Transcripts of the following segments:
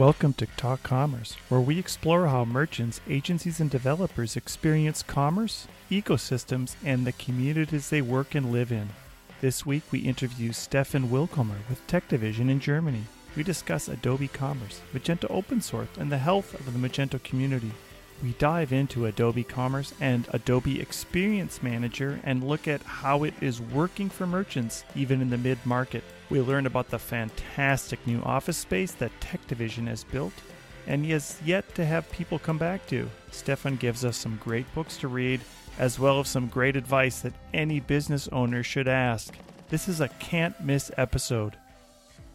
Welcome to Talk Commerce, where we explore how merchants, agencies, and developers experience commerce, ecosystems, and the communities they work and live in. This week, we interview Stefan Willkommer with TechDivision in Germany. We discuss Adobe Commerce, Magento open source, and the health of the Magento community. We dive into Adobe Commerce and Adobe Experience Manager and look at how it is working for merchants, even in the mid-market. We learn about the fantastic new office space that TechDivision has built and is yet to have people come back to. Stefan gives us some great books to read, as well as some great advice that any business owner should ask. This is a can't-miss episode.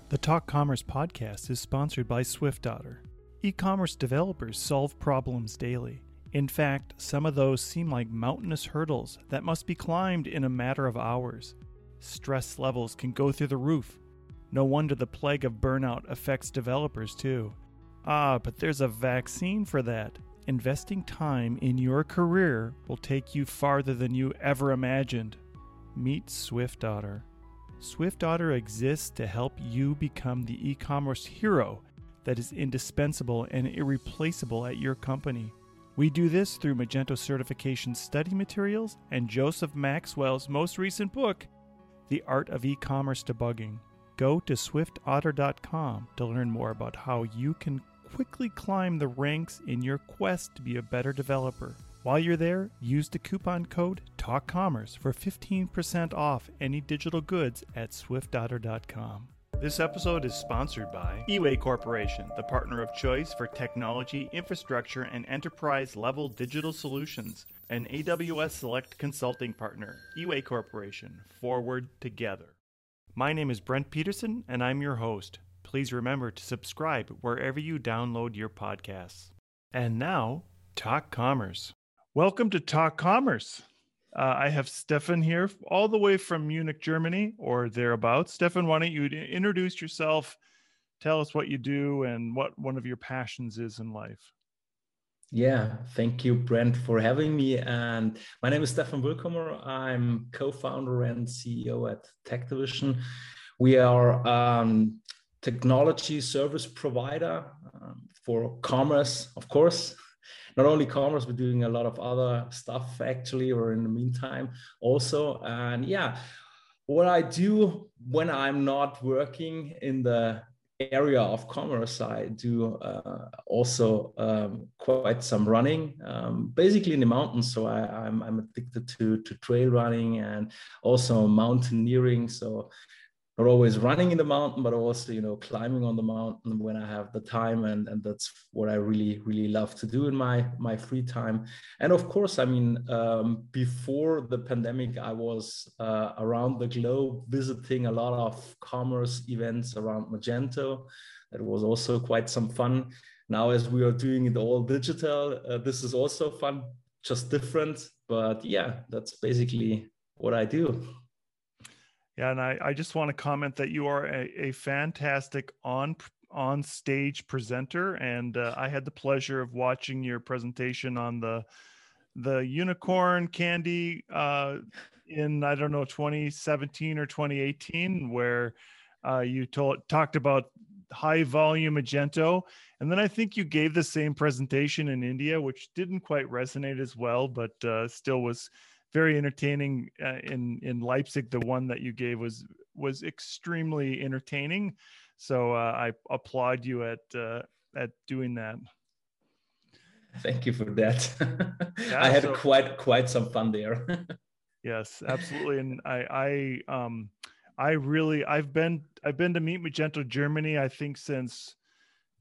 The Talk Commerce podcast is sponsored by SwiftOtter. E-commerce developers solve problems daily. In fact, some of those seem like mountainous hurdles that must be climbed in a matter of hours. Stress levels can go through the roof. No wonder the plague of burnout affects developers too. But there's a vaccine for that. Investing time in your career will take you farther than you ever imagined. Meet SwiftOtter. SwiftOtter exists to help you become the e-commerce hero that is indispensable and irreplaceable at your company. We do this through Magento certification study materials and Joseph Maxwell's most recent book, The Art of E-Commerce Debugging. Go to swiftotter.com to learn more about how you can quickly climb the ranks in your quest to be a better developer. While you're there, use the coupon code TALKCommerce for 15% off any digital goods at swiftotter.com. This episode is sponsored by eWay Corporation, the partner of choice for technology, infrastructure, and enterprise-level digital solutions, an AWS Select Consulting Partner. eWay Corporation, forward together. My name is Brent Peterson, and I'm your host. Please remember to subscribe wherever you download your podcasts. And now, Talk Commerce. Welcome to Talk Commerce. I have Stefan here all the way from Munich, Germany, or thereabouts. Stefan, why don't you introduce yourself, tell us what you do and what one of your passions is in life. Yeah, thank you, Brent, for having me. And my name is Stefan Willkommer. I'm co-founder and CEO at TechDivision. We are technology service provider for commerce, of course. Not only commerce, we're doing a lot of other stuff actually, or in the meantime also. And yeah, what I do when I'm not working in the area of commerce, I do also quite some running, basically in the mountains. So I'm addicted to trail running and also mountaineering. So not always running in the mountain, but also, you know, climbing on the mountain when I have the time. And that's what I really, really love to do in my free time. And of course, I mean, before the pandemic, I was around the globe visiting a lot of commerce events around Magento. That was also quite some fun. Now, as we are doing it all digital, this is also fun, just different. But yeah, that's basically what I do. Yeah, and I just want to comment that you are a fantastic on stage presenter, and I had the pleasure of watching your presentation on the unicorn candy in, I don't know, 2017 or 2018, where you talked about high volume Magento, and then I think you gave the same presentation in India, which didn't quite resonate as well, but still was very entertaining. In Leipzig, the one that you gave was extremely entertaining. So I applaud you at doing that. Thank you for that. Yeah, I had quite some fun there. Yes, absolutely. And I've been to Meet Magento Germany, I think, since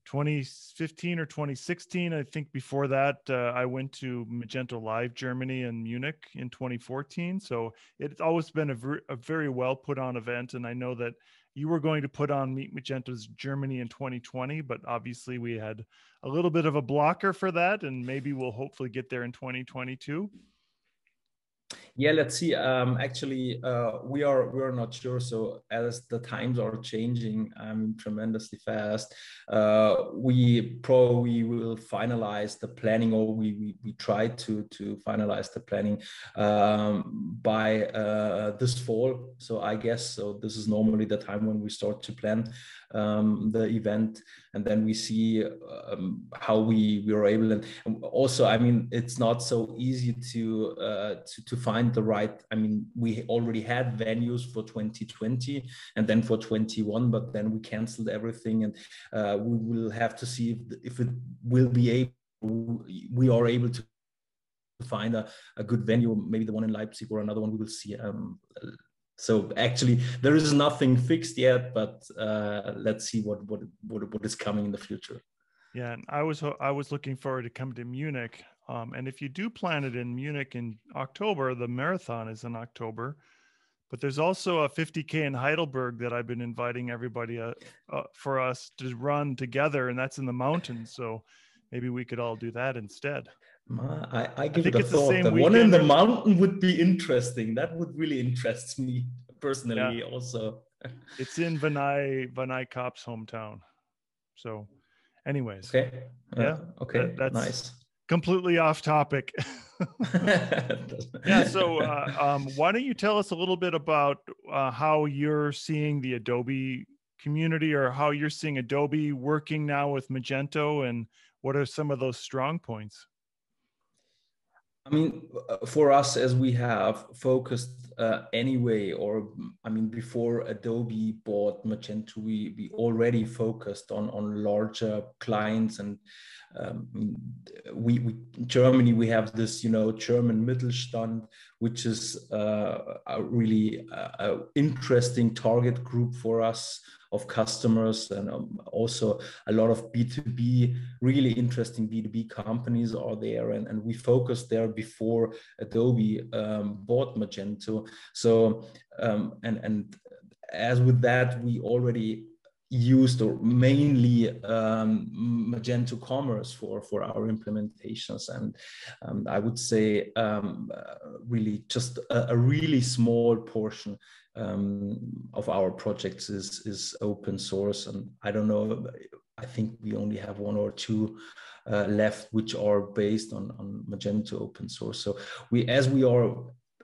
2015 or 2016. I think before that, I went to Magento Live Germany in Munich in 2014. So it's always been a very well put on event. And I know that you were going to put on Meet Magento's Germany in 2020, but obviously we had a little bit of a blocker for that. And maybe we'll hopefully get there in 2022. Yeah, let's see. Actually, we are not sure. So as the times are changing tremendously fast, we probably will finalize the planning, or we try to finalize the planning by this fall. So I guess so. This is normally the time when we start to plan the event, and then we see how we are able. And also, I mean, it's not so easy to find the right, I mean, we already had venues for 2020 and then for 21, but then we canceled everything, and we will have to see if it will be able, we are able to find a good venue, maybe the one in Leipzig or another one, we will see. So actually there is nothing fixed yet, but let's see what is coming in the future. Yeah, and I was looking forward to come to Munich. And if you do plan it in Munich in October, the marathon is in October, but there's also a 50K in Heidelberg that I've been inviting everybody for us to run together, and that's in the mountains. So maybe we could all do that instead. I give it a thought. The one in the mountain would be interesting. That would really interest me personally, yeah. Also. It's in Vinay Kopp's hometown. So anyways. Okay. Yeah. Okay. That's nice. Completely off topic. Yeah, so why don't you tell us a little bit about how you're seeing the Adobe community, or how you're seeing Adobe working now with Magento, and what are some of those strong points? I mean, for us, as we have focused anyway, or I mean, before Adobe bought Magento, we already focused on larger clients, and we in Germany, we have this, you know, German Mittelstand, which is a really interesting target group for us of customers, and also a lot of B2B, really interesting B2B companies are there, and we focused there before Adobe bought Magento. So and as with that, we already used, or mainly, Magento Commerce for our implementations, and I would say really just a really small portion of our projects is open source, and I don't know, I think we only have one or two left which are based on Magento open source. So we are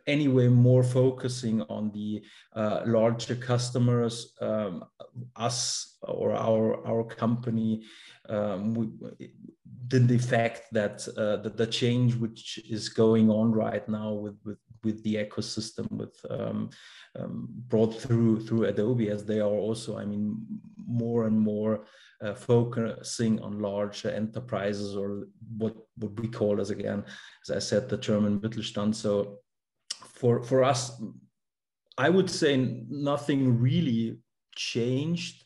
anyway more focusing on the larger customers, us or our company, the fact that the change which is going on right now with the ecosystem, with brought through Adobe, as they are also, I mean, more and more focusing on larger enterprises, or what we call, as again, as I said, the German Mittelstand. So for us, I would say nothing really changed.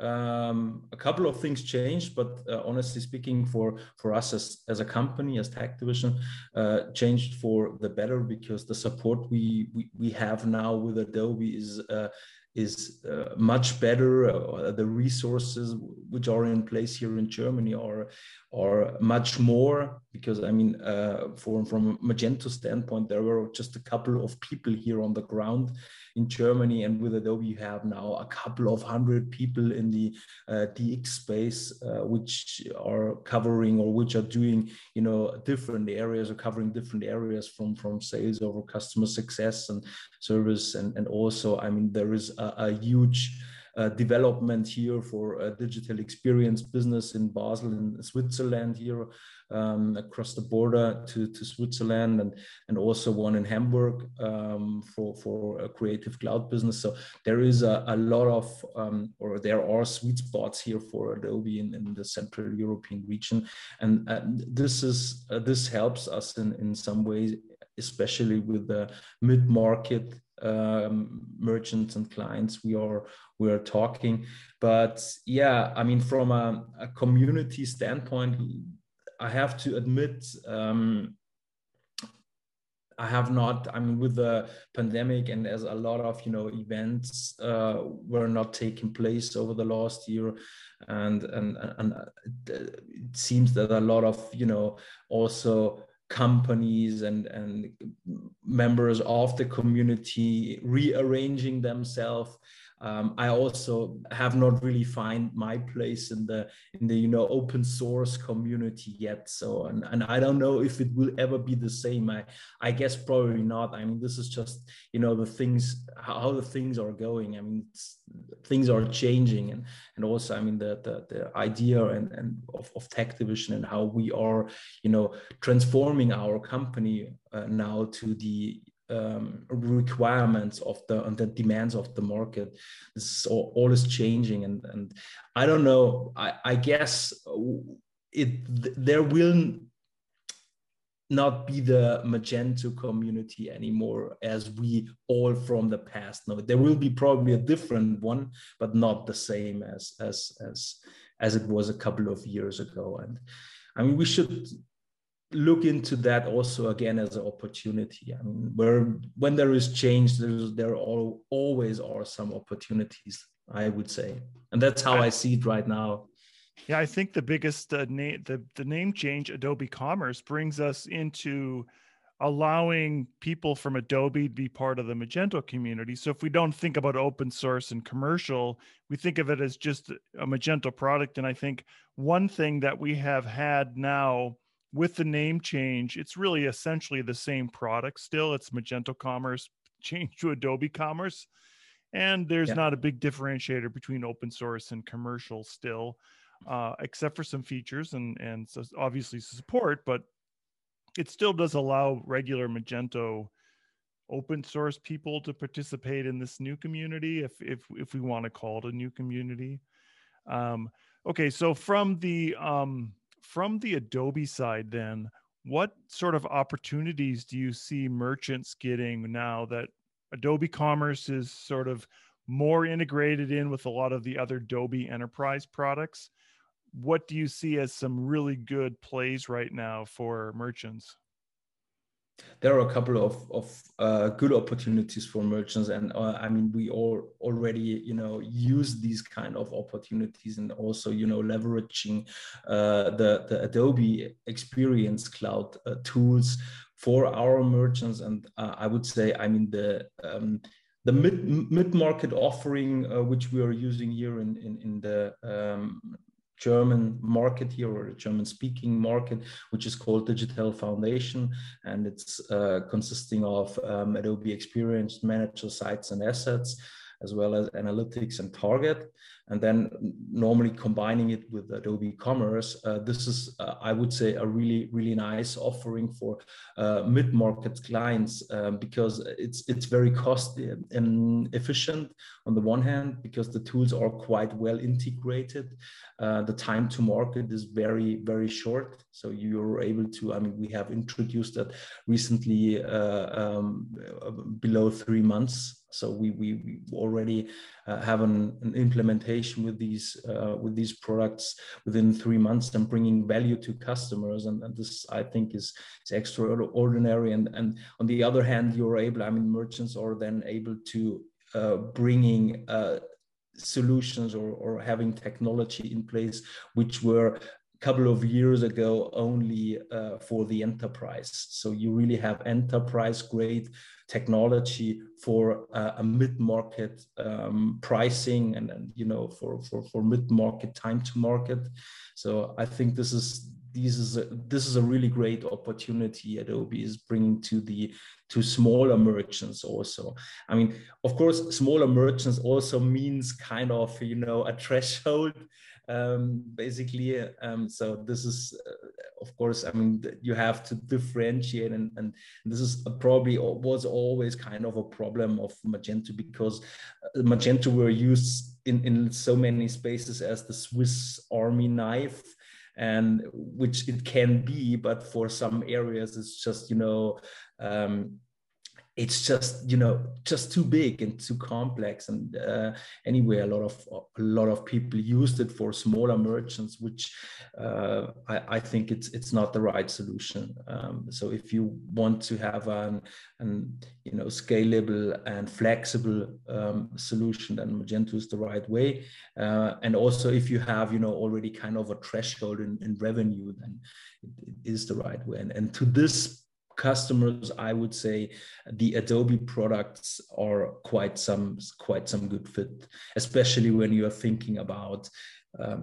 A couple of things changed, but honestly speaking, for us as a company, as TechDivision, changed for the better, because the support we have now with Adobe is much better. The resources which are in place here in Germany are much more, because I mean, from a Magento standpoint, there were just a couple of people here on the ground in Germany, and with Adobe you have now a couple of hundred people in the DX space, which are covering, or which are doing, you know, different areas, or covering different areas from sales over customer success and service, and also, I mean, there is a huge development here for digital experience business in Basel, in Switzerland, here across the border to Switzerland, and also one in Hamburg for a creative cloud business. So there is a lot of or there are sweet spots here for Adobe in the Central European region, and this helps us in some ways, especially with the mid-market merchants and clients we are talking. But yeah, I mean, from a community standpoint, I have to admit, I have not, I mean, with the pandemic, and as a lot of, you know, events were not taking place over the last year, and it seems that a lot of, you know, also companies and members of the community rearranging themselves. I also have not really found my place in the open source community yet. So and I don't know if it will ever be the same. I guess probably not. I mean, this is just the things, how the things are going. I mean, things are changing, and also I mean the idea and of TechDivision and how we are transforming our company now to the requirements of the demands of the market. This all is changing, and I don't know. I guess there will not be the Magento community anymore as we all from the past know. There will be probably a different one, but not the same as it was a couple of years ago. And I mean, we should look into that also again as an opportunity. I mean, when there is change, there always are some opportunities, I would say, and that's how I see it right now. Yeah, I think the biggest the name change, Adobe Commerce, brings us into allowing people from Adobe to be part of the Magento community. So if we don't think about open source and commercial, we think of it as just a Magento product. And I think one thing that we have had now with the name change, it's really essentially the same product still. It's Magento Commerce changed to Adobe Commerce. And there's not a big differentiator between open source and commercial still, except for some features and so obviously support, but it still does allow regular Magento open source people to participate in this new community, if we want to call it a new community. Okay, so from the Adobe side then, what sort of opportunities do you see merchants getting now that Adobe Commerce is sort of more integrated in with a lot of the other Adobe enterprise products? What do you see as some really good plays right now for merchants? There are a couple of good opportunities for merchants, and I mean, we all already use these kind of opportunities, and also leveraging the Adobe Experience Cloud tools for our merchants. And I would say, I mean, the mid-market offering which we are using here in the German market here, or a German-speaking market, which is called Digital Foundation, and it's consisting of Adobe Experience Manager sites and assets, as well as analytics and target, and then normally combining it with Adobe Commerce. This is, I would say, a really, really nice offering for mid-market clients, because it's very cost efficient on the one hand, because the tools are quite well integrated. The time to market is very, very short. So you're able to, I mean, we have introduced that recently below 3 months. So we already have an implementation with these products within 3 months, and bringing value to customers. And this, I think, is extraordinary. And on the other hand, you're able, I mean, merchants are then able to bringing solutions or having technology in place, which were couple of years ago only for the enterprise. So you really have enterprise grade technology for a mid-market pricing, and for mid-market time to market. So I think this is a really great opportunity Adobe is bringing to smaller merchants also. I mean, of course, smaller merchants also means kind of a threshold, basically. So this is, of course, I mean, you have to differentiate, and this is probably was always kind of a problem of Magento, because Magento were used in so many spaces as the Swiss Army knife, and which it can be, but for some areas it's just it's just, you know, just too big and too complex. And anyway, a lot of people used it for smaller merchants, which I think it's not the right solution. So if you want to have an you know, scalable and flexible solution, then Magento is the right way. And also, if you have, you know, already kind of a threshold in revenue, then it is the right way. And to this customers, I would say the Adobe products are quite some good fit, especially when you are thinking about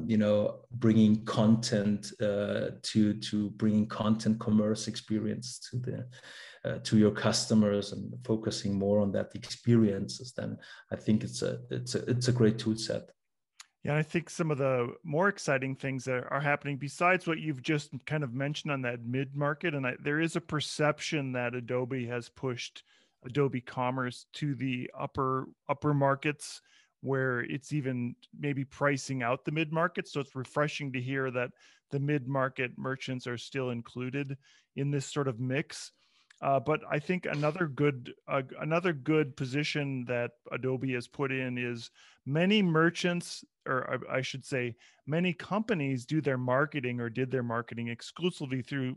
you know, bringing content to bringing content commerce experience to the to your customers and focusing more on that experiences. Then I think it's a great tool set. Yeah, and I think some of the more exciting things that are happening besides what you've just kind of mentioned on that mid-market, and there is a perception that Adobe has pushed Adobe Commerce to the upper markets where it's even maybe pricing out the mid-market. So it's refreshing to hear that the mid-market merchants are still included in this sort of mix. But I think another good position that Adobe has put in is many merchants, or I should say many companies, did their marketing exclusively through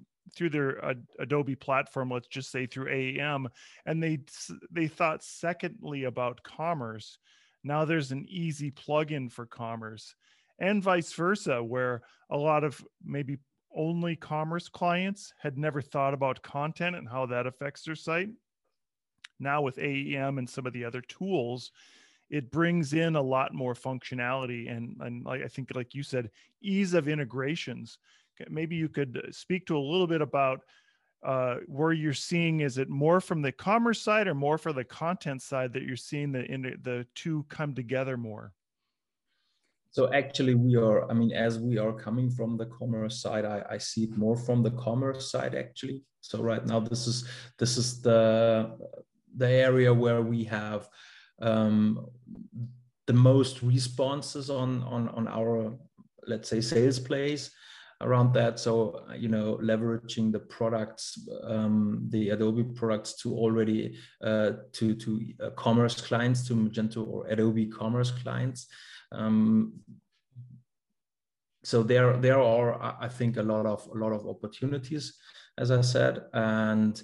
their Adobe platform, let's just say through AEM, and they thought secondly about commerce. Now there's an easy plug-in for commerce, and vice versa, where a lot of maybe only commerce clients had never thought about content and how that affects their site. Now with AEM and some of the other tools, it brings in a lot more functionality and I think, like you said, ease of integrations. Maybe you could speak to a little bit about where you're seeing, is it more from the commerce side or more for the content side that you're seeing the two come together more? So actually as we are coming from the commerce side, I see it more from the commerce side actually. So right now this is the area where we have the most responses on our, let's say, sales plays around that. So, you know, leveraging the products, the Adobe products to already to commerce clients, to Magento or Adobe Commerce clients. So there are, I think, a lot of opportunities, as I said, and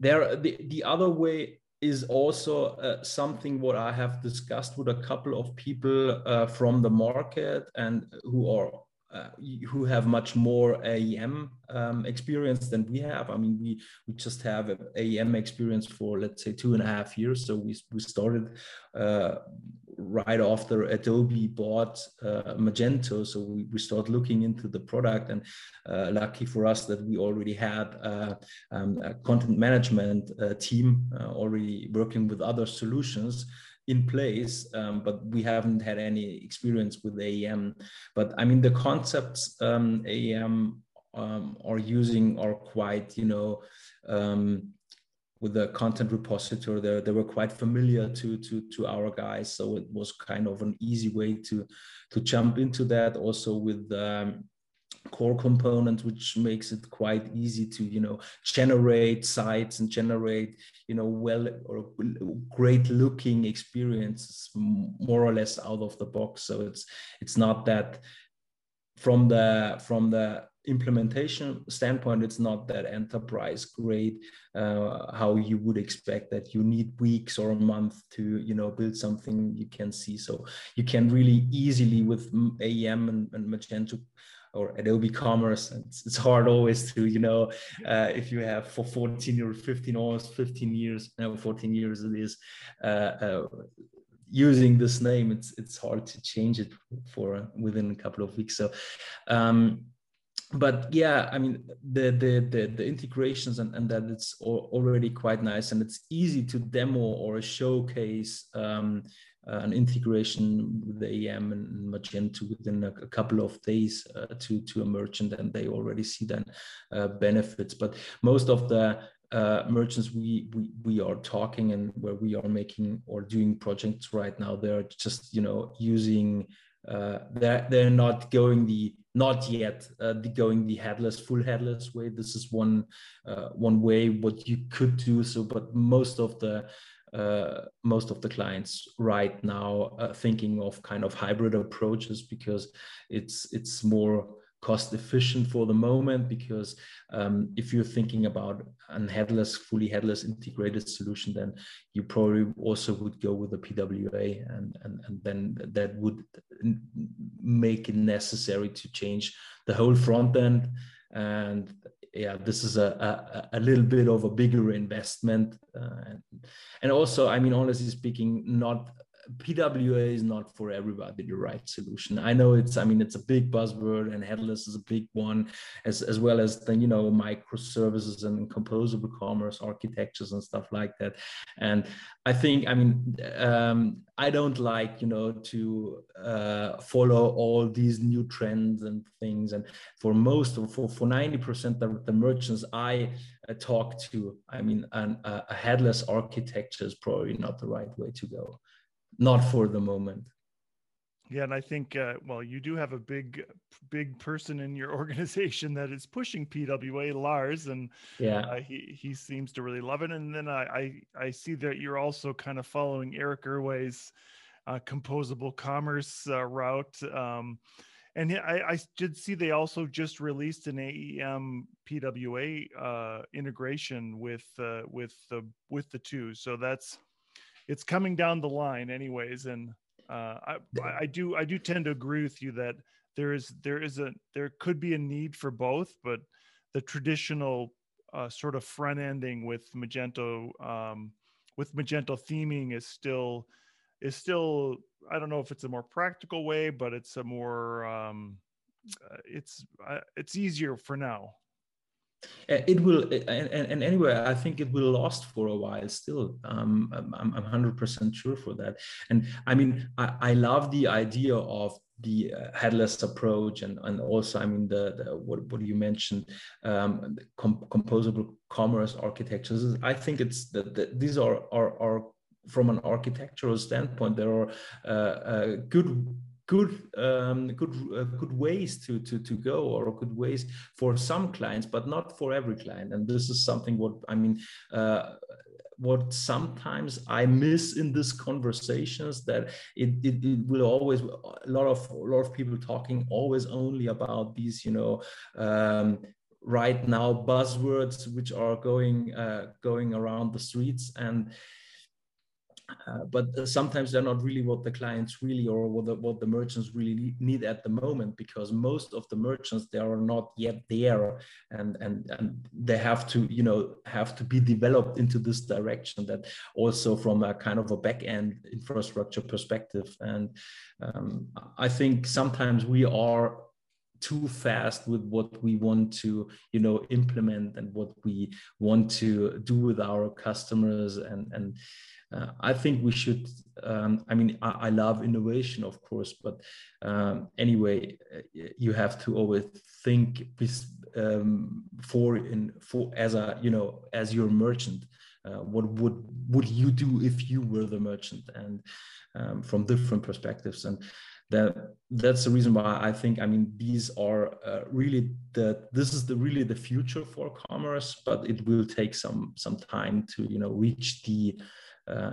the other way is also something what I have discussed with a couple of people from the market and who have much more AEM experience than we have. I mean, we just have an AEM experience for, let's say, 2.5 years. So we started right after Adobe bought Magento. So we started looking into the product, and lucky for us that we already had a content management team already working with other solutions in place, but we haven't had any experience with AEM. But I mean, the concepts AEM are using are quite, you know, with the content repository, they were quite familiar to our guys. So it was kind of an easy way to jump into that. Also with core component, which makes it quite easy to, you know, generate sites and generate, you know, great looking experiences more or less out of the box. So it's not that from the implementation standpoint, it's not that enterprise grade, how you would expect that you need weeks or a month to, you know, build something you can see. So you can really easily with AEM and Magento or Adobe Commerce, and it's hard always to, you know, if you have for 14 or 15 hours, 15 years, now 14 years it is, using this name, it's hard to change it for within a couple of weeks. So, but yeah, I mean, the integrations and that it's already quite nice, and it's easy to demo or showcase an integration with AEM and Magento within a couple of days to a merchant, and they already see then benefits. But most of the merchants we are talking and where we are making or doing projects right now, they're just, you know, using they're not going the not yet going the headless, full headless way. This is one way what you could do. So, but most of the clients right now are thinking of kind of hybrid approaches because it's more cost efficient for the moment, because if you're thinking about an headless, fully headless integrated solution, then you probably also would go with a PWA, and then that would make it necessary to change the whole front end. And yeah, this is a little bit of a bigger investment. And also, I mean, honestly speaking, not PWA is not for everybody the right solution. I know it's, I mean, it's a big buzzword, and headless is a big one, as well as the, you know, microservices and composable commerce architectures and stuff like that. And I think, I mean, I don't like, you know, to follow all these new trends and things. And for most, or for 90% of the merchants I talk to, I mean, a headless architecture is probably not the right way to go. Not for the moment. Yeah, and I think, well, you do have a big person in your organization that is pushing PWA, Lars, and yeah, he seems to really love it. And then I see that you're also kind of following Eric Irway's composable commerce route. And I did see they also just released an AEM PWA integration with the two. So that's, it's coming down the line anyways. And I do tend to agree with you that there could be a need for both, but the traditional sort of front ending with Magento theming is still, I don't know if it's a more practical way, but it's a more it's easier for now. It will, and anyway, I think it will last for a while still. I'm 100% sure for that. And I mean, I love the idea of the headless approach, and also, I mean, the what you mentioned, composable commerce architectures. I think it's that these are from an architectural standpoint, there are good ways to go, or good ways for some clients, but not for every client. And this is something what I mean, what sometimes I miss in these conversations, that it will always, a lot of people talking always only about these, you know, right now buzzwords which are going around the streets, and but sometimes they're not really what the clients really, or what the merchants really need at the moment, because most of the merchants, they are not yet there, and they have to, you know, be developed into this direction, that also from a kind of a back-end infrastructure perspective. And I think sometimes we are too fast with what we want to, you know, implement and what we want to do with our customers. And I think we should, I mean, I love innovation, of course, but anyway, you have to always think as your merchant, what would you do if you were the merchant, and from different perspectives. And that's the reason why I think, I mean, these are really the future for commerce, but it will take some time to, you know, reach the,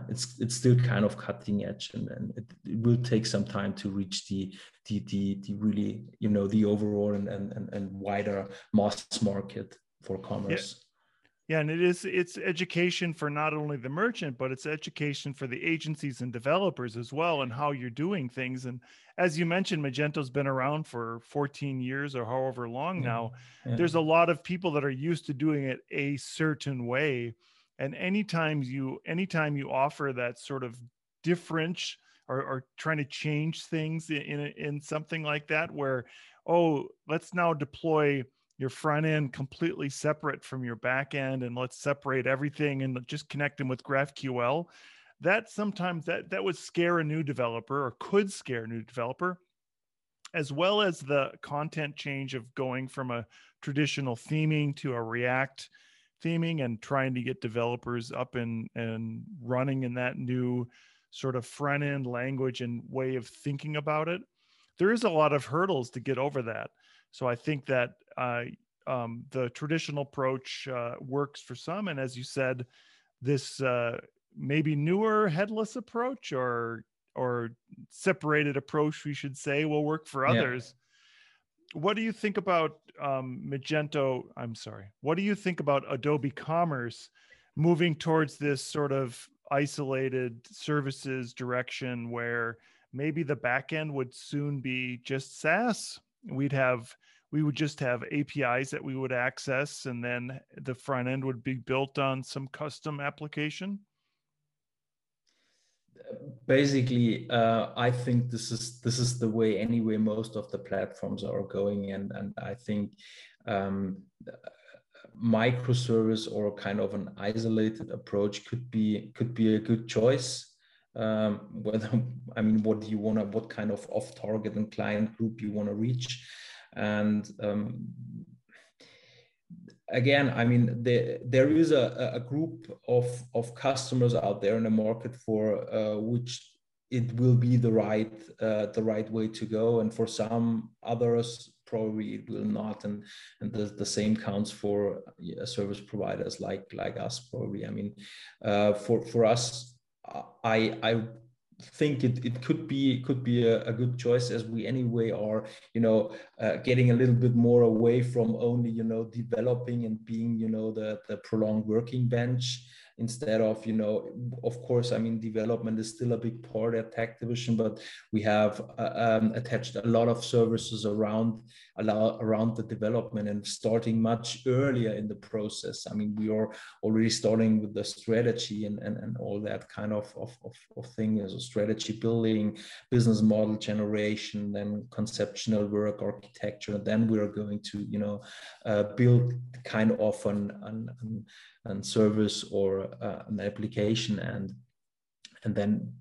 it's still kind of cutting edge, and it will take some time to reach the really, you know, the overall and wider mass market for commerce. Yeah. Yeah, and it's education for not only the merchant, but it's education for the agencies and developers as well, and how you're doing things. And as you mentioned, Magento's been around for 14 years or however long now. Yeah. There's a lot of people that are used to doing it a certain way. And anytime you offer that sort of different or trying to change things in something like that, where, oh, let's now deploy your front end completely separate from your back end, and let's separate everything and just connect them with GraphQL. That sometimes that would scare a new developer, or could scare a new developer, as well as the content change of going from a traditional theming to a React theming, and trying to get developers up and running in that new sort of front end language and way of thinking about it. there is a lot of hurdles to get over that. So I think that the traditional approach works for some. And as you said, this maybe newer headless approach or separated approach, we should say, will work for others. Yeah. What do you think about what do you think about Adobe Commerce moving towards this sort of isolated services direction where maybe the back end would soon be just SaaS? We would just have APIs that we would access, and then the front end would be built on some custom application? Basically, I think this is the way anyway most of the platforms are going, and I think microservice or kind of an isolated approach could be a good choice. What kind of off target and client group you want to reach. And again, I mean, there is a group of customers out there in the market for which it will be the right way to go, and for some others probably it will not. And the same counts for service providers like us probably. I mean, for us, I think it could be a good choice, as we anyway are, getting a little bit more away from only, developing and being, the prolonged working bench, instead of, of course, I mean, development is still a big part at TechDivision, but we have attached a lot of services around the development and starting much earlier in the process. I mean, we are already starting with the strategy and all that kind of thing, as a strategy building, business model generation, then conceptual work, architecture. Then we are going to, build kind of an service or an application, and then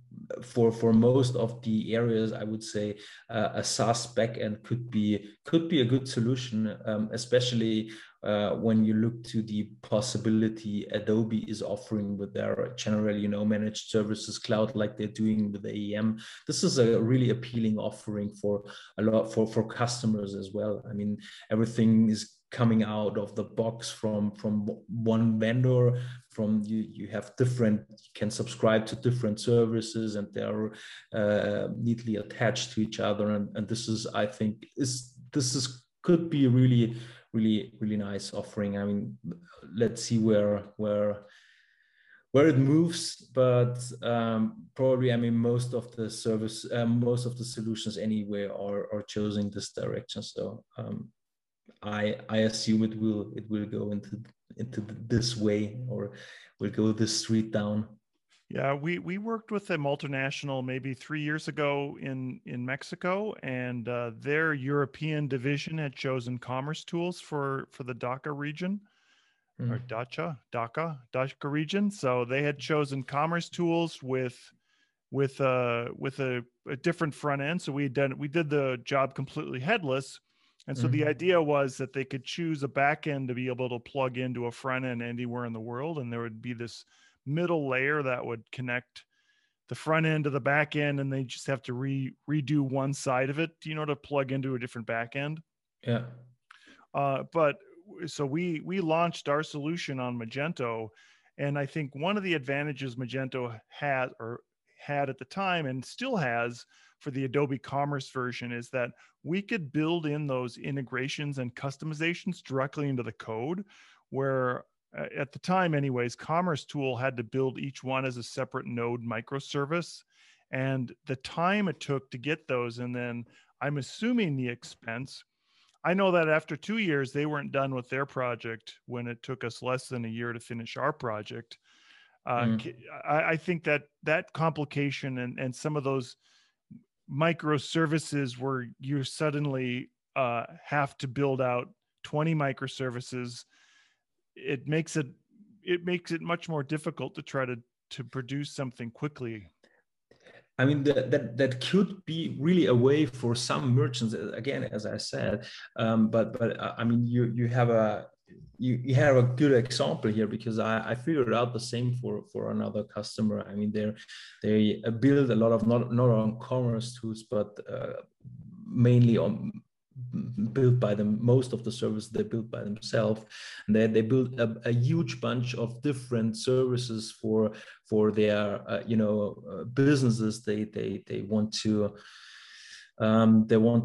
for most of the areas, I would say a SaaS backend could be a good solution, especially when you look to the possibility Adobe is offering with their general, managed services cloud, like they're doing with AEM. This is a really appealing offering for a lot for customers as well. I mean, everything is coming out of the box from one vendor. You have different, you can subscribe to different services, and they are neatly attached to each other. And this is, I think, could be really, really, really nice offering. I mean, let's see where it moves, but probably, I mean, most of the solutions anyway are choosing this direction. So I assume it will go into this way, or will go this street down. Yeah, we worked with a multinational maybe 3 years ago in Mexico, and their European division had chosen Commerce Tools for the DACA region, or DACA region. So they had chosen Commerce Tools with a different front end. So we did the job completely headless. And so the idea was that they could choose a back end to be able to plug into a front end anywhere in the world. And there would be this middle layer that would connect the front end to the back end. And they just have to redo one side of it, to plug into a different back end. Yeah. But so we launched our solution on Magento. And I think one of the advantages Magento had at the time, and still has, for the Adobe Commerce version, is that we could build in those integrations and customizations directly into the code, where at the time anyways, Commerce Tool had to build each one as a separate node microservice. And the time it took to get those, and then I'm assuming the expense, I know that after 2 years, they weren't done with their project when it took us less than a year to finish our project. I think that complication and some of those microservices where you suddenly have to build out 20 microservices, it makes it much more difficult to try to produce something quickly. I mean, that could be really a way for some merchants, again, as I said, but I mean, you have a good example here, because I figured out the same for another customer. I mean, they build a lot of not on Commerce Tools, but mainly on built by them. Most of the services they built by themselves, and they built a huge bunch of different services for their businesses they want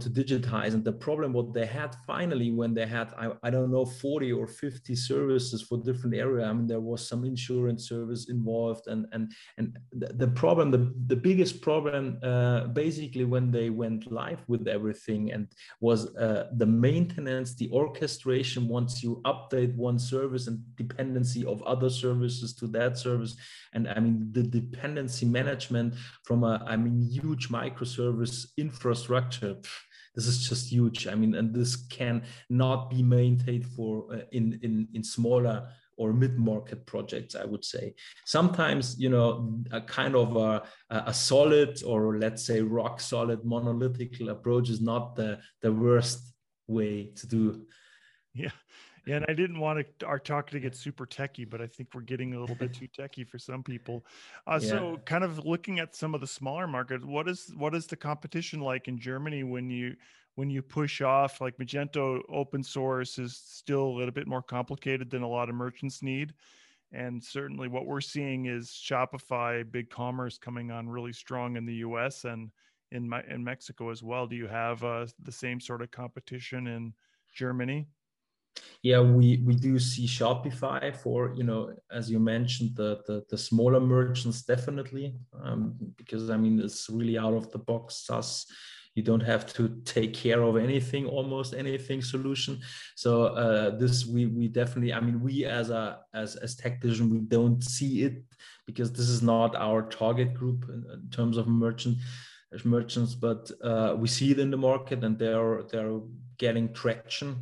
to digitize. And the problem what they had finally, when they had, I don't know, 40 or 50 services for different areas. I mean, there was some insurance service involved, and the problem, the biggest problem, basically when they went live with everything, and was the maintenance, the orchestration. Once you update one service and dependency of other services to that service, and I mean the dependency management from huge microservice infrastructure. This is just huge. I mean, and this can not be maintained for in smaller or mid-market projects, I would say. Sometimes, a kind of a solid, or let's say rock solid monolithic approach is not the worst way to do. Yeah. Yeah, and I didn't want our talk to get super techie, but I think we're getting a little bit too techie for some people. So kind of looking at some of the smaller markets, what is the competition like in Germany when you push off? Like Magento open source is still a little bit more complicated than a lot of merchants need. And certainly what we're seeing is Shopify, BigCommerce coming on really strong in the US and in Mexico as well. Do you have the same sort of competition in Germany? Yeah, we do see Shopify for, as you mentioned, the smaller merchants, definitely, because I mean, it's really out of the box SaaS. You don't have to take care of anything, almost anything solution. So this we definitely, I mean, we as TechDivision, we don't see it, because this is not our target group in terms of merchants, but we see it in the market, and they're getting traction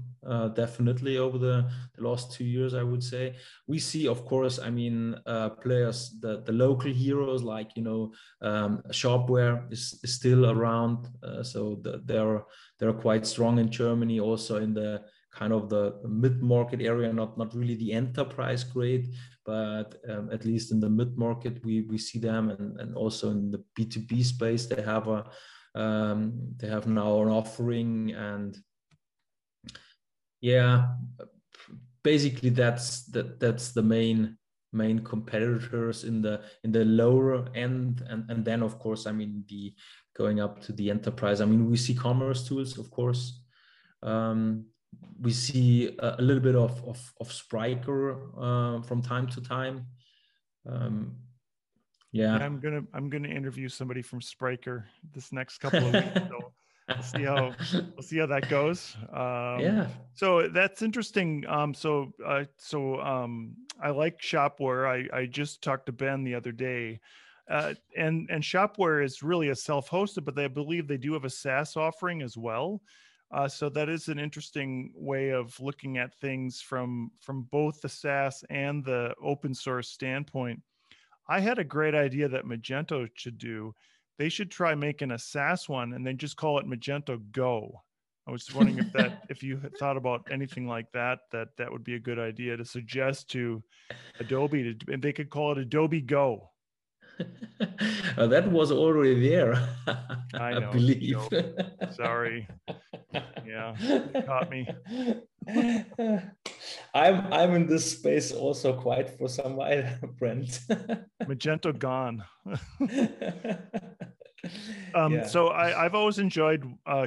definitely over the last 2 years, I would say. We see, of course, players, the local heroes, like Shopware is still around, so they're quite strong in Germany, also in the kind of the mid-market area, not really the enterprise grade, but at least in the mid-market we see them, and also in the B2B space they have they have now an offering. And yeah, basically that's the main competitors in the lower end, and then of course, the going up to the enterprise. We see Commerce Tools, of course. We see a little bit of Spryker from time to time. I'm gonna interview somebody from Spryker this next couple of weeks. So we'll see how that goes. So that's interesting. I like Shopware. I just talked to Ben the other day, and Shopware is really a self-hosted, but I believe they do have a SaaS offering as well. So that is an interesting way of looking at things from both the SaaS and the open source standpoint. I had a great idea that Magento should do. They should try making a SaaS one and then just call it Magento Go. I was wondering if you had thought about anything like that would be a good idea to suggest to Adobe, and they could call it Adobe Go. That was already there. I know, believe. Nope. Sorry. Yeah, it caught me. I'm in this space also quite for some while, Brent. Magento gone. So I've always enjoyed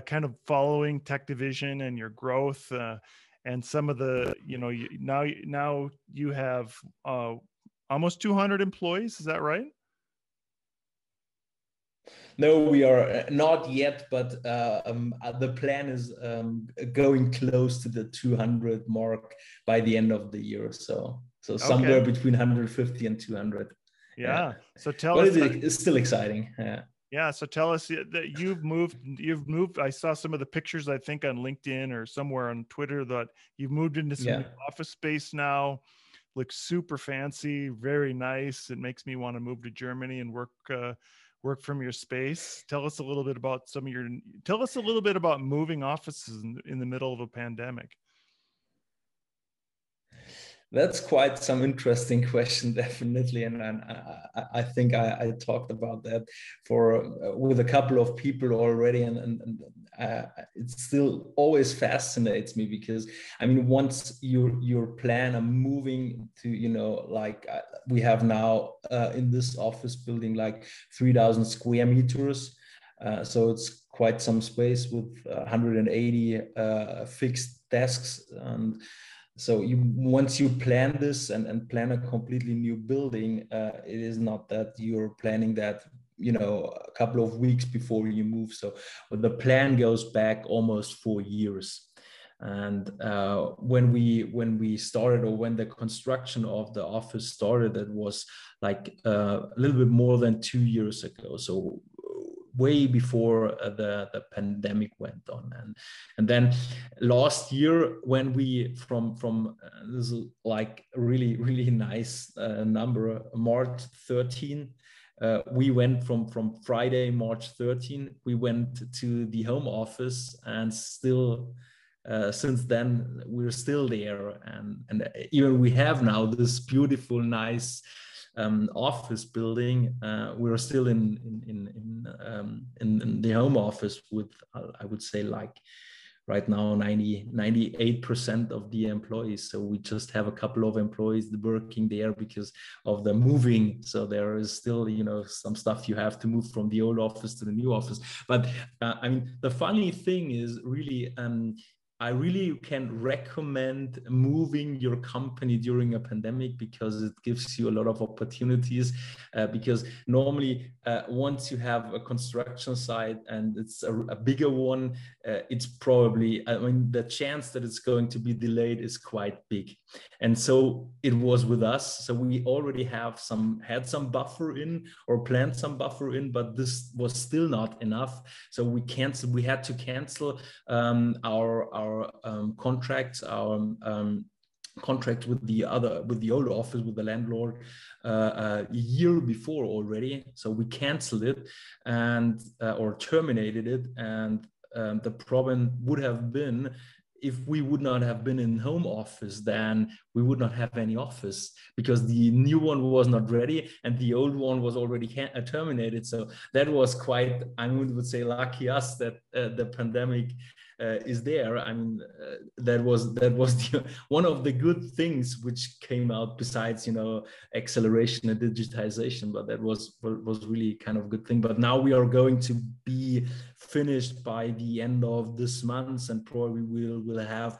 kind of following TechDivision and your growth, and some of the now you have almost 200 employees. Is that right? No, we are not yet, but the plan is going close to the 200 mark by the end of the year. So somewhere between 150 and 200. Yeah. So tell us. It's still exciting. Yeah. Yeah. So tell us that you've moved. I saw some of the pictures, I think on LinkedIn or somewhere on Twitter, that you've moved into some office space now. Looks super fancy, very nice. It makes me want to move to Germany and work from your space. Tell us a little bit about moving offices in the middle of a pandemic. That's quite some interesting question, definitely, and I think I talked about that with a couple of people already, and it still always fascinates me because I mean, once your plan are moving to, you know, like we have now in this office building like 3,000 square meters, so it's quite some space with 180 fixed desks and. So once you plan this and plan a completely new building, it is not that you're planning that, you know, a couple of weeks before you move. So the plan goes back almost 4 years. And when we started, or when the construction of the office started, it was like a little bit more than 2 years ago. So way before the pandemic went on, and then last year when we from this is like really nice number, March 13, we went from Friday March 13 we went to the home office, and still since then we're still there, and even we have now this beautiful nice office building. We're still in the home office with, I would say, like right now 98% of the employees. So we just have a couple of employees working there because of the moving. So there is still, you know, some stuff you have to move from the old office to the new office. But I mean, the funny thing is really, I really can recommend moving your company during a pandemic, because it gives you a lot of opportunities, because normally once you have a construction site and it's a bigger one, it's probably, I mean, the chance that it's going to be delayed is quite big. And so it was with us. So we already had some buffer in, or planned some buffer in, but this was still not enough. So we had to cancel our contracts, contract with the old office, with the landlord, a year before already. So we canceled it and or terminated it. And the problem would have been, if we would not have been in home office, then we would not have any office, because the new one was not ready and the old one was already terminated. So that was quite, I would say, lucky us that the pandemic is there. I mean, that was one of the good things which came out, besides, you know, acceleration and digitization. But that was really kind of a good thing. But now we are going to be finished by the end of this month, and probably we'll have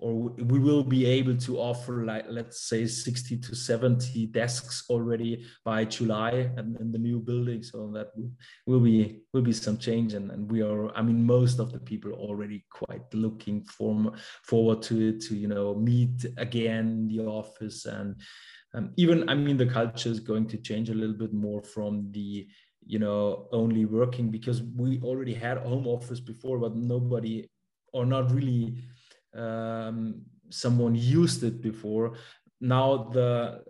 or we will be able to offer, like, let's say 60 to 70 desks already by July, and in the new building. So that will be some change, and we are, I mean, most of the people already quite looking forward to it, to, you know, meet again in the office. And even, I mean, the culture is going to change a little bit more from the, you know, only working, because we already had home office before, but nobody, or not really someone used it before. Now the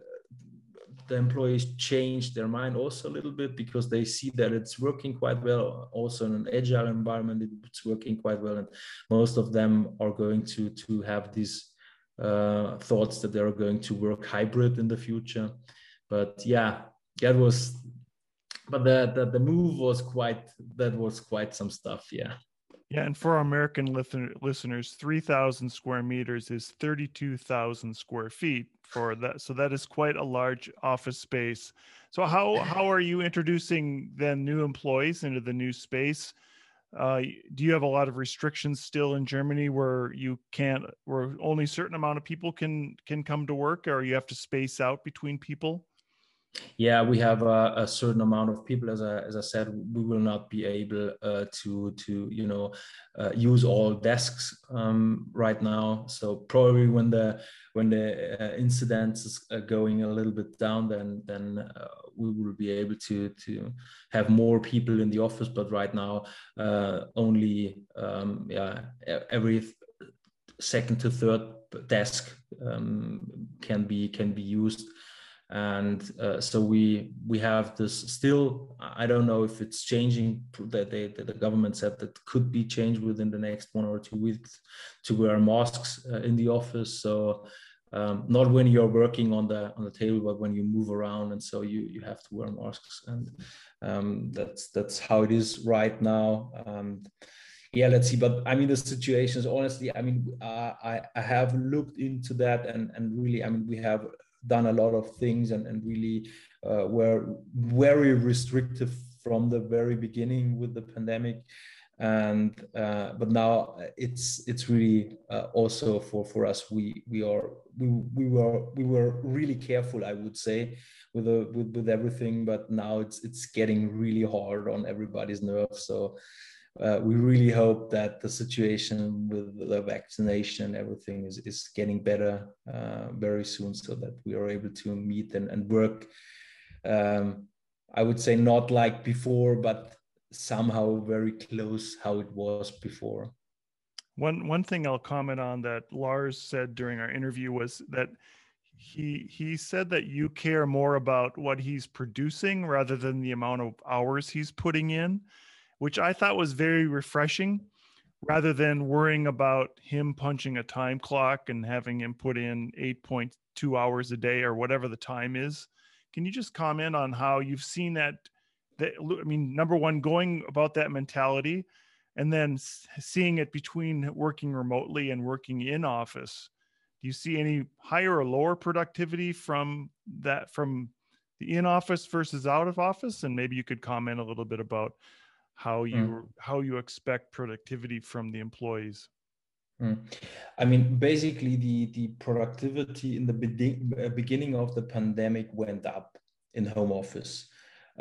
employees change their mind also a little bit, because they see that it's working quite well. Also in an agile environment, it's working quite well, and most of them are going to have these thoughts that they are going to work hybrid in the future. But yeah, that was. But the move was quite. That was quite some stuff. Yeah. Yeah, and for our American listeners, 3,000 square meters is 32,000 square feet for that. So that is quite a large office space. So how are you introducing then new employees into the new space? Do you have a lot of restrictions still in Germany where you can't, where only a certain amount of people can come to work, or you have to space out between people? Yeah, we have a certain amount of people. As I said, we will not be able to you know use all desks right now. So probably when the incidence is going a little bit down, then we will be able to have more people in the office. But right now, only every second to third desk can be used. And so we have this still, I don't know if it's changing, that the government said that could be changed within the next 1 or 2 weeks to wear masks in the office. So not when you're working on the table, but when you move around, and so you have to wear masks, and that's how it is right now. Yeah, let's see. But I mean, the situation is honestly, I mean, I have looked into that, and really, I mean, we have done a lot of things, and really were very restrictive from the very beginning with the pandemic. And but now it's really also for us, we were really careful, I would say, with everything, but now it's getting really hard on everybody's nerves. So we really hope that the situation with the vaccination and everything is getting better very soon, so that we are able to meet and work, I would say, not like before, but somehow very close how it was before. One thing I'll comment on that Lars said during our interview was that he said that you care more about what he's producing rather than the amount of hours he's putting in, which I thought was very refreshing, rather than worrying about him punching a time clock and having him put in 8.2 hours a day or whatever the time is. Can you just comment on how you've seen that? I mean, number one, going about that mentality, and then seeing it between working remotely and working in office. Do you see any higher or lower productivity from that, from the in-office versus out of office? And maybe you could comment a little bit about how you expect productivity from the employees. I mean, basically the productivity in the beginning of the pandemic went up in home office.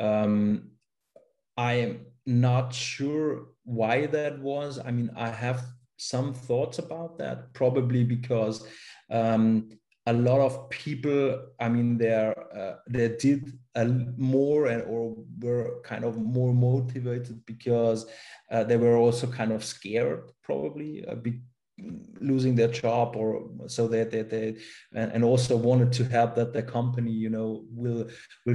I am not sure why that was. I mean, I have some thoughts about that, probably because a lot of people, I mean, they did more or were kind of more motivated because they were also kind of scared, probably a bit, losing their job, or so that they and also wanted to help that the company, you know, will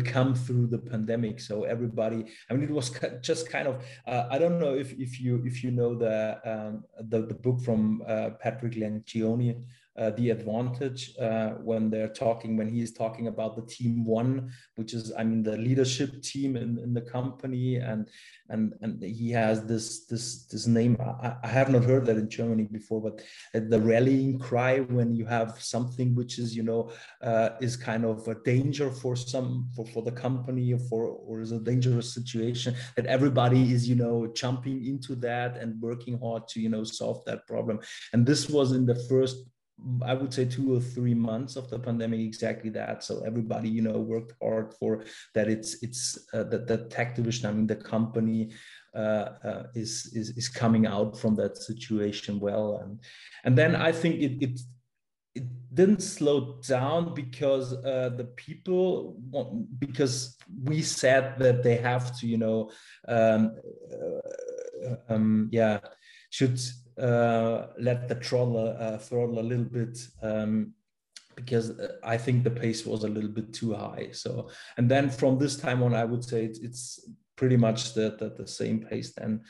come through the pandemic. So everybody, I mean, it was just kind of I don't know if you know the book from Patrick Lencioni, The Advantage, when he is talking about the team one, which is, I mean, the leadership team in the company, and he has this name. I have not heard that in Germany before, but the rallying cry, when you have something which is, you know, is kind of a danger for the company, or is a dangerous situation, that everybody is, you know, jumping into that and working hard to, you know, solve that problem. And this was in the first, I would say, 2 or 3 months of the pandemic, exactly that. So everybody, you know, worked hard for that. It's that the TechDivision, I mean, the company is coming out from that situation well, and then I think it didn't slow down because the people because we said that they have to, you know, should. Let the throttle a little bit, because I think the pace was a little bit too high. So, and then from this time on, I would say it's pretty much the same pace than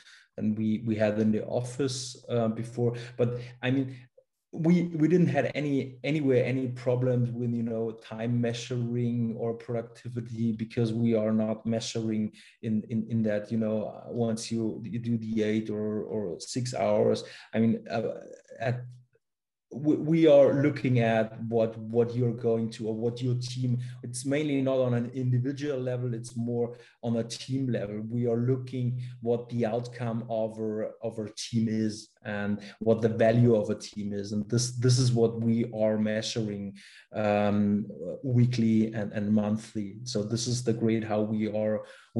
we had in the office before. But I mean, we didn't have any problems with, you know, time measuring or productivity, because we are not measuring in that, you know, once you do the 8 or 6 hours, I mean, we are looking at what you're going to, or what your team. It's mainly not on an individual level, it's more on a team level. We are looking what the outcome of our team is, and what the value of a team is, and this is what we are measuring weekly and monthly. So this is the grade how we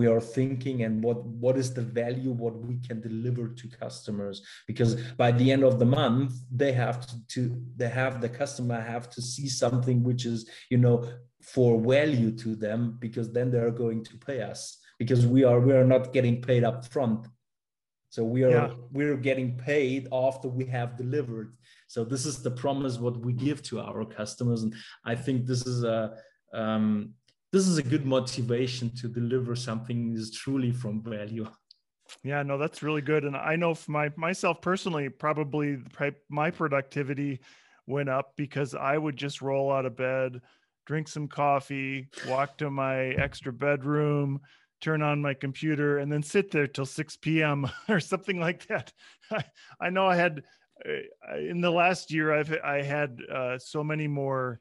are thinking, and what is the value, what we can deliver to customers, because by the end of the month the customer have to see something which is, you know, for value to them, because then they are going to pay us, because we are not getting paid up front. So we're getting paid after we have delivered. So this is the promise what we give to our customers, and I think this is a this is a good motivation to deliver something that is truly from value. Yeah, no, that's really good. And I know for myself personally, probably my productivity went up because I would just roll out of bed, drink some coffee, walk to my extra bedroom, turn on my computer, and then sit there till 6 p.m. or something like that. I know I had, in the last year, I had so many more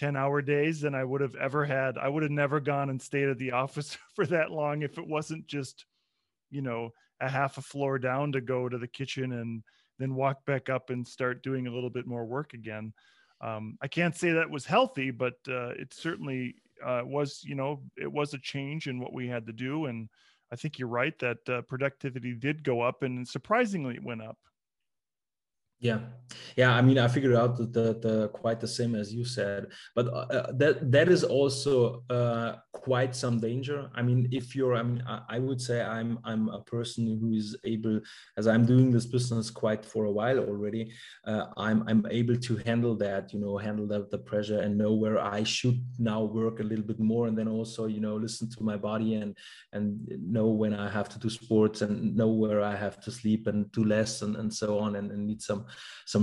10-hour days than I would have ever had. I would have never gone and stayed at the office for that long if it wasn't just, you know, a half a floor down to go to the kitchen and then walk back up and start doing a little bit more work again. I can't say that was healthy, but it certainly was, you know, it was a change in what we had to do. And I think you're right that productivity did go up, and surprisingly it went up. Yeah. Yeah. I mean, I figured out that quite the same as you said, but that is also quite some danger. I mean, if you're, I mean, I would say I'm a person who is able, as I'm doing this business quite for a while already, I'm able to handle that, you know, handle the pressure and know where I should now work a little bit more. And then also, you know, listen to my body and know when I have to do sports and know where I have to sleep and do less and so on and need some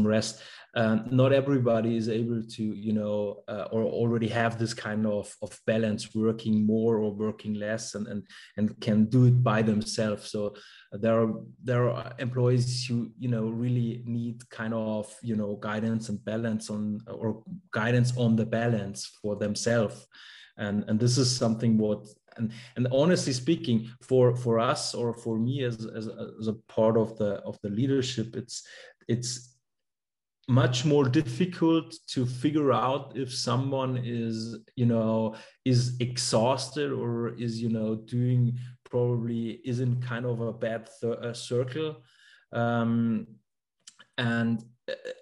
rest. Not everybody is able to, you know, or already have this kind of balance, working more or working less, and can do it by themselves. So there are employees who, you know, really need kind of, you know, guidance and balance on, or guidance on the balance for themselves, and this is something what. And honestly speaking, for us or for me as a part of the leadership, it's much more difficult to figure out if someone is, you know, is exhausted or is, you know, doing probably is in kind of a bad circle, and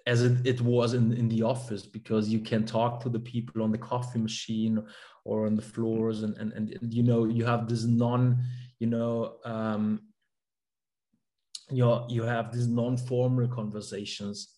as it was in the office, because you can talk to the people on the coffee machine or on the floors, and you know, you have this non-formal conversations,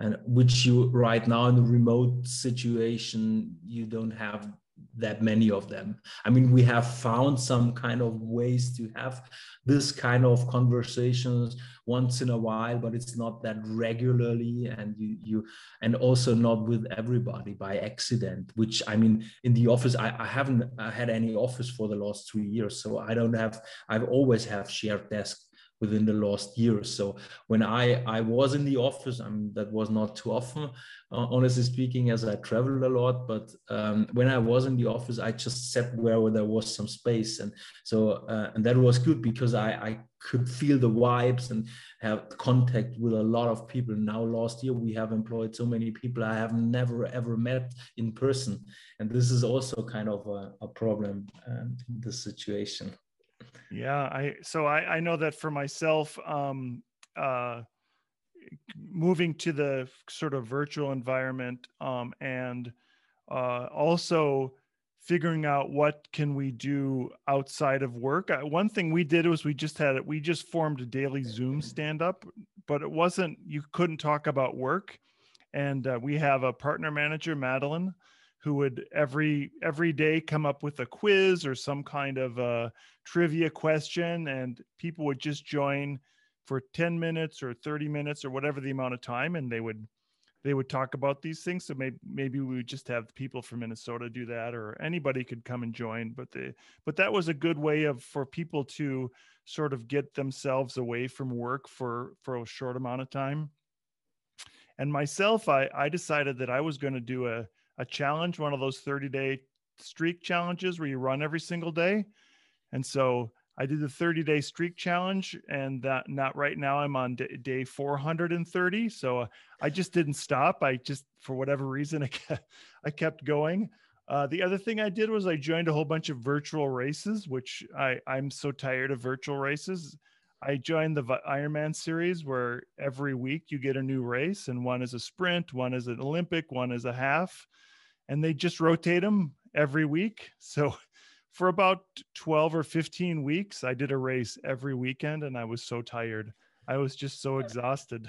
and which you right now in the remote situation, you don't have that many of them. I mean, we have found some kind of ways to have this kind of conversations once in a while, but it's not that regularly, and you and also not with everybody by accident, which, I mean, in the office, I haven't had any office for the last 2 years. So I've always have shared desks within the last year. So when I was in the office, I mean, that was not too often, honestly speaking, as I traveled a lot, but when I was in the office, I just sat where there was some space. And so, and that was good because I could feel the vibes and have contact with a lot of people. Now, last year, we have employed so many people I have never, ever met in person. And this is also kind of a problem in this situation. Yeah, I know that for myself, moving to the sort of virtual environment, and also figuring out what can we do outside of work. One thing we did was we just formed a daily Zoom stand up, but it wasn't, you couldn't talk about work. And we have a partner manager, Madeline, who would every day come up with a quiz or some kind of a trivia question, and people would just join for 10 minutes or 30 minutes or whatever the amount of time, and they would talk about these things. So maybe we would just have people from Minnesota do that, or anybody could come and join. But that was a good way for people to sort of get themselves away from work for a short amount of time. And myself, I decided that I was going to do a challenge, one of those 30-day streak challenges where you run every single day. And so I did the 30-day streak challenge, and that not right now I'm on day 430. So I just didn't stop. I just, for whatever reason, I kept going. The other thing I did was I joined a whole bunch of virtual races, which I'm so tired of virtual races. I joined the Ironman series, where every week you get a new race, and one is a sprint, one is an Olympic, one is a half, and they just rotate them every week. So for about 12 or 15 weeks, I did a race every weekend, and I was so tired. I was just so exhausted.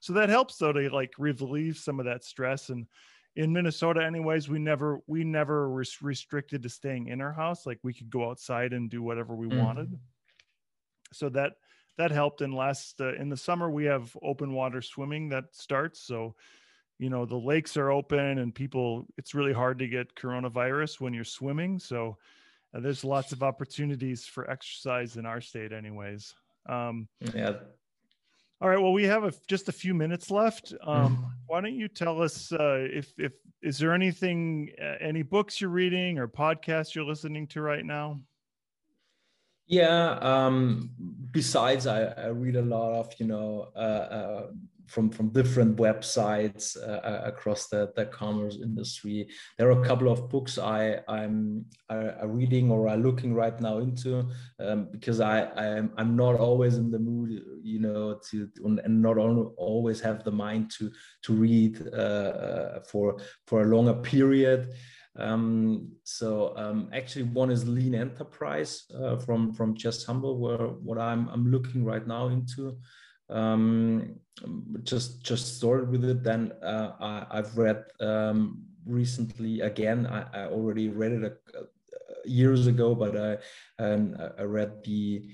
So that helps, though, to like relieve some of that stress. And in Minnesota anyways, we never were restricted to staying in our house. Like, we could go outside and do whatever we wanted. So that helped. And in the summer, we have open water swimming that starts. So, you know, the lakes are open and people, it's really hard to get coronavirus when you're swimming. So there's lots of opportunities for exercise in our state anyways. Yeah. All right. Well, we have just a few minutes left. Why don't you tell us if is there anything, any books you're reading or podcasts you're listening to right now? Yeah. Besides, I read a lot of, you know, from different websites across the commerce industry. There are a couple of books I'm reading or I'm looking right now into, because I'm not always in the mood, you know, and not always have the mind to read for a longer period. Actually, one is Lean Enterprise from Jez Humble, what I'm looking right now into. Just started with it. Then I've read recently again. I already read it years ago, but I read the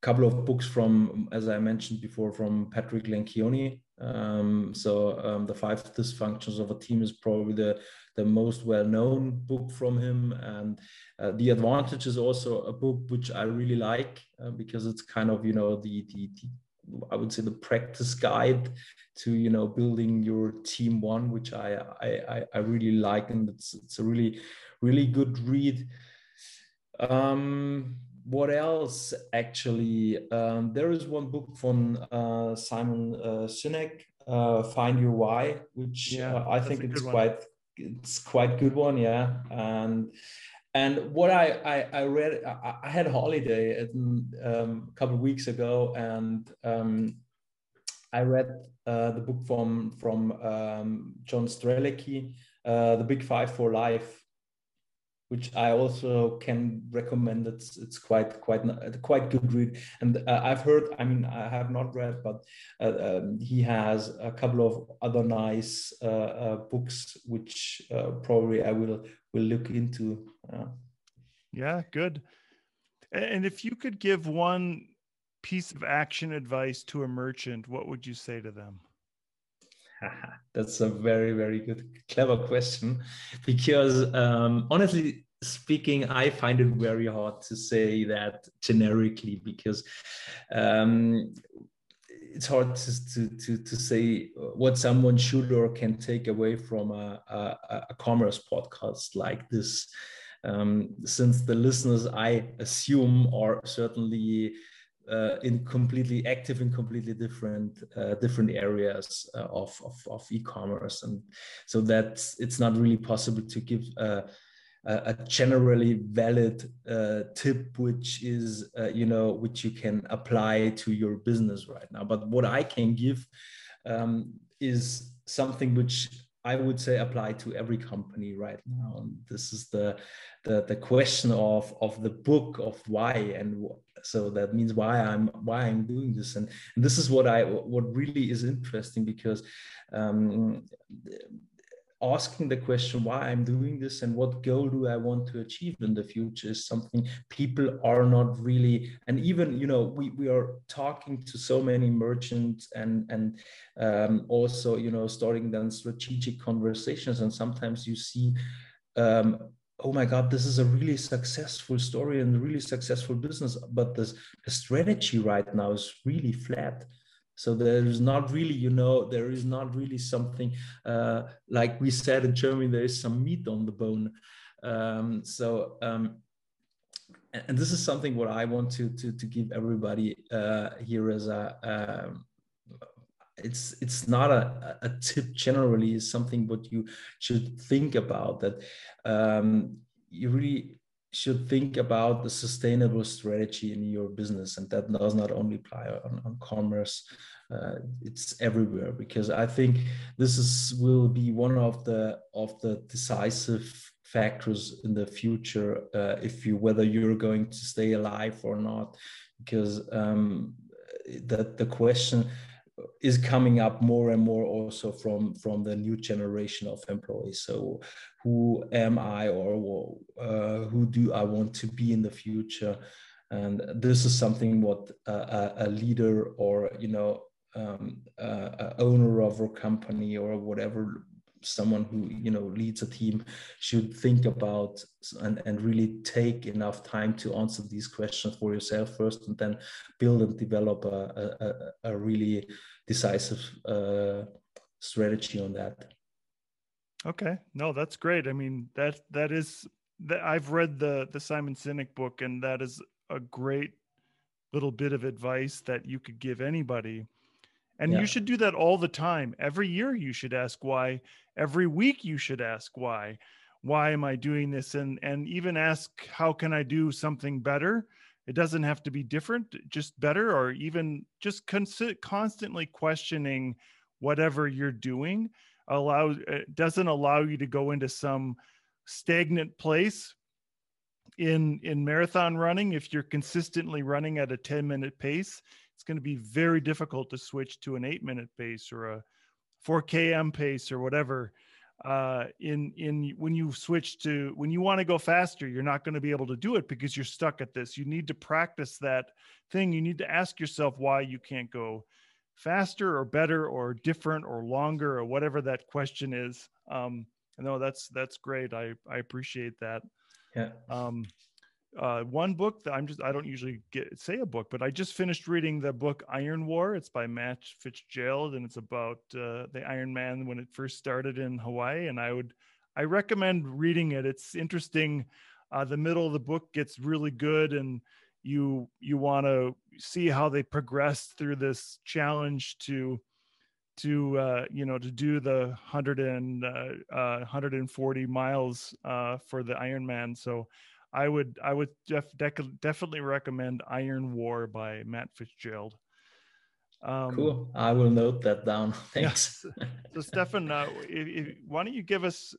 couple of books from, as I mentioned before, from Patrick Lencioni. The 5 Dysfunctions of a Team is probably the most well-known book from him. And The Advantage is also a book which I really like, because it's kind of, you know, the I would say the practice guide to, you know, building your team one, which I really like, and it's a really, really good read. What else? Actually, there is one book from Simon Sinek, Find Your Why, which I think it's quite good one, yeah. And what I read, I had a holiday a couple of weeks ago, and I read the book from John Strelecky, The Big 5 for Life, which I also can recommend. It's quite good read. And I've heard, I mean, I have not read, but he has a couple of other nice books, which probably I will look into. Yeah, good. And if you could give one piece of action advice to a merchant, what would you say to them? That's a very, very good, clever question, because honestly speaking, I find it very hard to say that generically, because it's hard to say what someone should or can take away from a commerce podcast like this, since the listeners, I assume, are certainly in completely active and completely different areas of e-commerce, and so that's, it's not really possible to give a generally valid tip, which is you know, which you can apply to your business right now. But what I can give is something which I would say apply to every company right now. And this is the question of the book of why, and so that means why I'm doing this. And this is what really is interesting, because asking the question why I'm doing this and what goal do I want to achieve in the future is something people are not really, and even, you know, we are talking to so many merchants and also, you know, starting then strategic conversations, and sometimes you see oh my God, this is a really successful story and a really successful business, but the strategy right now is really flat. So there is not really, you know, there is not really something, like we said in Germany, there is some meat on the bone. And this is something what I want to give everybody here as a, it's not a tip generally, is something what you should think about, that you really should think about the sustainable strategy in your business. And that does not only apply on commerce, it's everywhere, because I think this will be one of the decisive factors in the future, whether you're going to stay alive or not, because that the question is coming up more and more also from the new generation of employees. So who am I, or who do I want to be in the future? And this is something what a leader, or, you know, a owner of a company or whatever, someone who, you know, leads a team should think about and really take enough time to answer these questions for yourself first, and then build and develop a really decisive strategy on that. Okay, no, that's great. I mean, that is, I've read the Simon Sinek book, and that is a great little bit of advice that you could give anybody. And yeah, you should do that all the time. Every year you should ask why. Every week you should ask why. Why am I doing this? And even ask, how can I do something better? It doesn't have to be different, just better, or even just constantly questioning whatever you're doing. It doesn't allow you to go into some stagnant place. In marathon running, if you're consistently running at a 10-minute pace, it's going to be very difficult to switch to an 8-minute pace or a 4 km pace or whatever. When you switch to, when you want to go faster, you're not going to be able to do it because you're stuck at this. You need to practice that thing. You need to ask yourself why you can't go faster or better or different or longer or whatever that question is. No, that's great. I appreciate that. Yeah. One book that I don't usually say a book, but I just finished reading the book Iron War. It's by Matt Fitzgerald, and it's about the Iron Man when it first started in Hawaii. And I recommend reading it. It's interesting. The middle of the book gets really good, and you want to see how they progressed through this challenge to do the 140 miles for the Iron Man. So I would definitely recommend Iron War by Matt Fitzgerald. Cool. I will note that down. Thanks. Yeah. So Stefan, why don't you give us,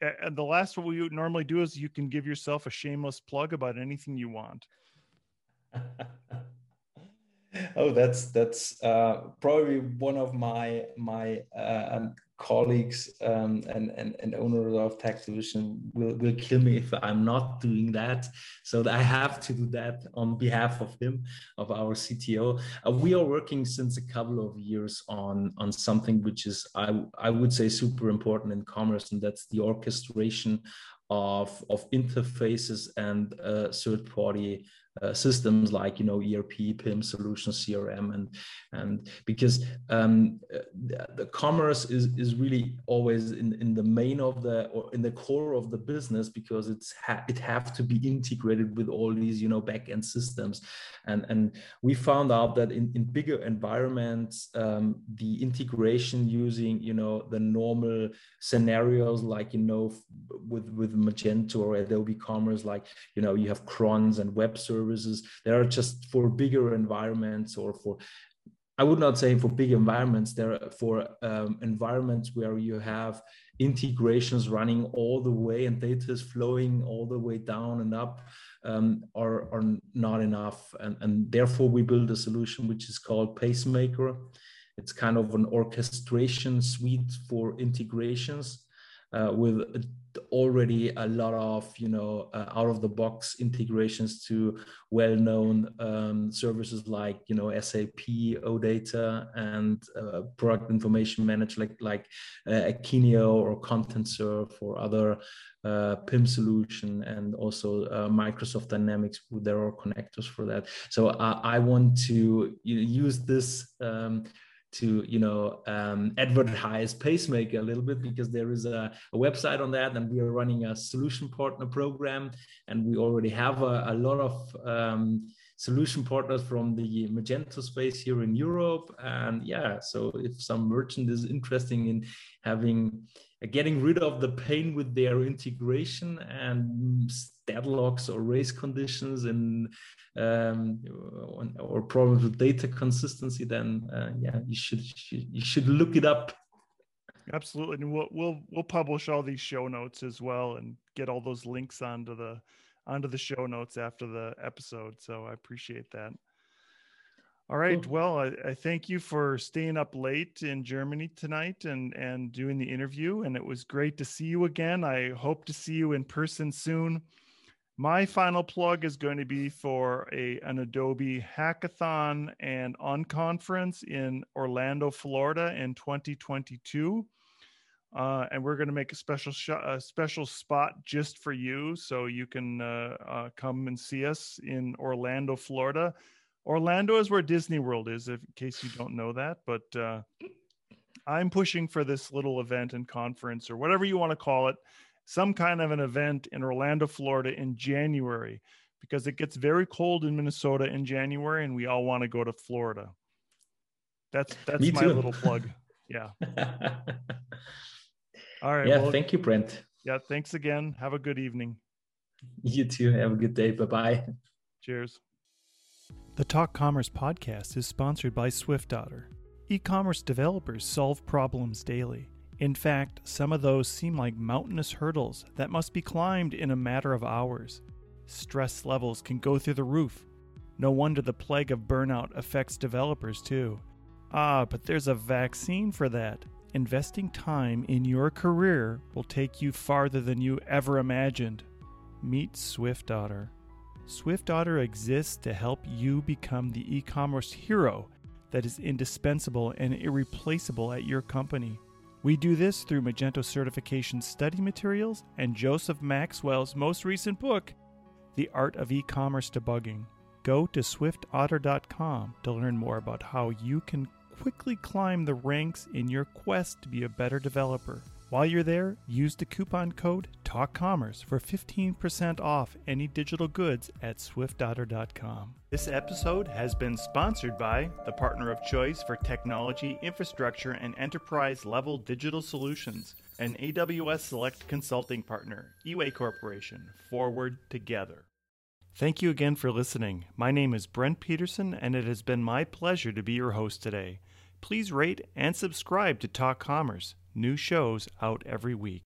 and the last what we normally do is you can give yourself a shameless plug about anything you want. Oh, that's probably one of my colleagues and owners of TechDivision will kill me if I'm not doing that. So I have to do that on behalf of him, of our CTO. We are working since a couple of years on something which is, I would say, super important in commerce, and that's the orchestration of interfaces and third-party systems like, you know, ERP, PIM solutions, CRM, and because the commerce is really always in the main of the, or in the core of the business, because it have to be integrated with all these, you know, back-end systems, and we found out that in bigger environments, the integration using, you know, the normal scenarios, like, you know, with Magento or Adobe Commerce, like, you know, you have crons and web services, they are just for bigger environments, or for, I would not say for big environments, they're for environments where you have integrations running all the way and data is flowing all the way down and up, are not enough. And therefore we build a solution which is called Pacemaker. It's kind of an orchestration suite for integrations with already a lot of, you know, out-of-the-box integrations to well-known services like, you know, SAP OData and product information manager like Akeneo or ContentServe, or other PIM solution, and also Microsoft Dynamics. There are connectors for that. So I want to use this to, you know, advertise Pacemaker a little bit, because there is a website on that, and we are running a solution partner program, and we already have a lot of solution partners from the Magento space here in Europe. And yeah, so if some merchant is interested in getting rid of the pain with their integration and deadlocks or race conditions and or problems with data consistency, then yeah, you should look it up. Absolutely, and we'll publish all these show notes as well, and get all those links onto the show notes after the episode. So I appreciate that. All right. Cool. Well, I thank you for staying up late in Germany tonight and doing the interview. And it was great to see you again. I hope to see you in person soon. My final plug is going to be for an Adobe hackathon and unconference in Orlando, Florida in 2022. And we're going to make a special spot just for you, so you can come and see us in Orlando, Florida. Orlando is where Disney World is, in case you don't know that. But I'm pushing for this little event and conference, or whatever you want to call it, some kind of an event in Orlando, Florida in January, because it gets very cold in Minnesota in January, and we all want to go to Florida. That's my little plug. Yeah. All right. Yeah. Well, thank you, Brent. Yeah. Thanks again. Have a good evening. You too. Have a good day. Bye-bye. Cheers. The Talk Commerce podcast is sponsored by SwiftOtter. E-commerce developers solve problems daily. In fact, some of those seem like mountainous hurdles that must be climbed in a matter of hours. Stress levels can go through the roof. No wonder the plague of burnout affects developers too. Ah, but there's a vaccine for that. Investing time in your career will take you farther than you ever imagined. Meet SwiftOtter. SwiftOtter exists to help you become the e-commerce hero that is indispensable and irreplaceable at your company. We do this through Magento certification study materials and Joseph Maxwell's most recent book, The Art of E-commerce Debugging. Go to swiftotter.com to learn more about how you can quickly climb the ranks in your quest to be a better developer. While you're there, use the coupon code TALKCommerce for 15% off any digital goods at swiftotter.com. This episode has been sponsored by the partner of choice for technology, infrastructure, and enterprise-level digital solutions, an AWS Select Consulting partner, eWay Corporation, forward together. Thank you again for listening. My name is Brent Peterson, and it has been my pleasure to be your host today. Please rate and subscribe to Talk Commerce. New shows out every week.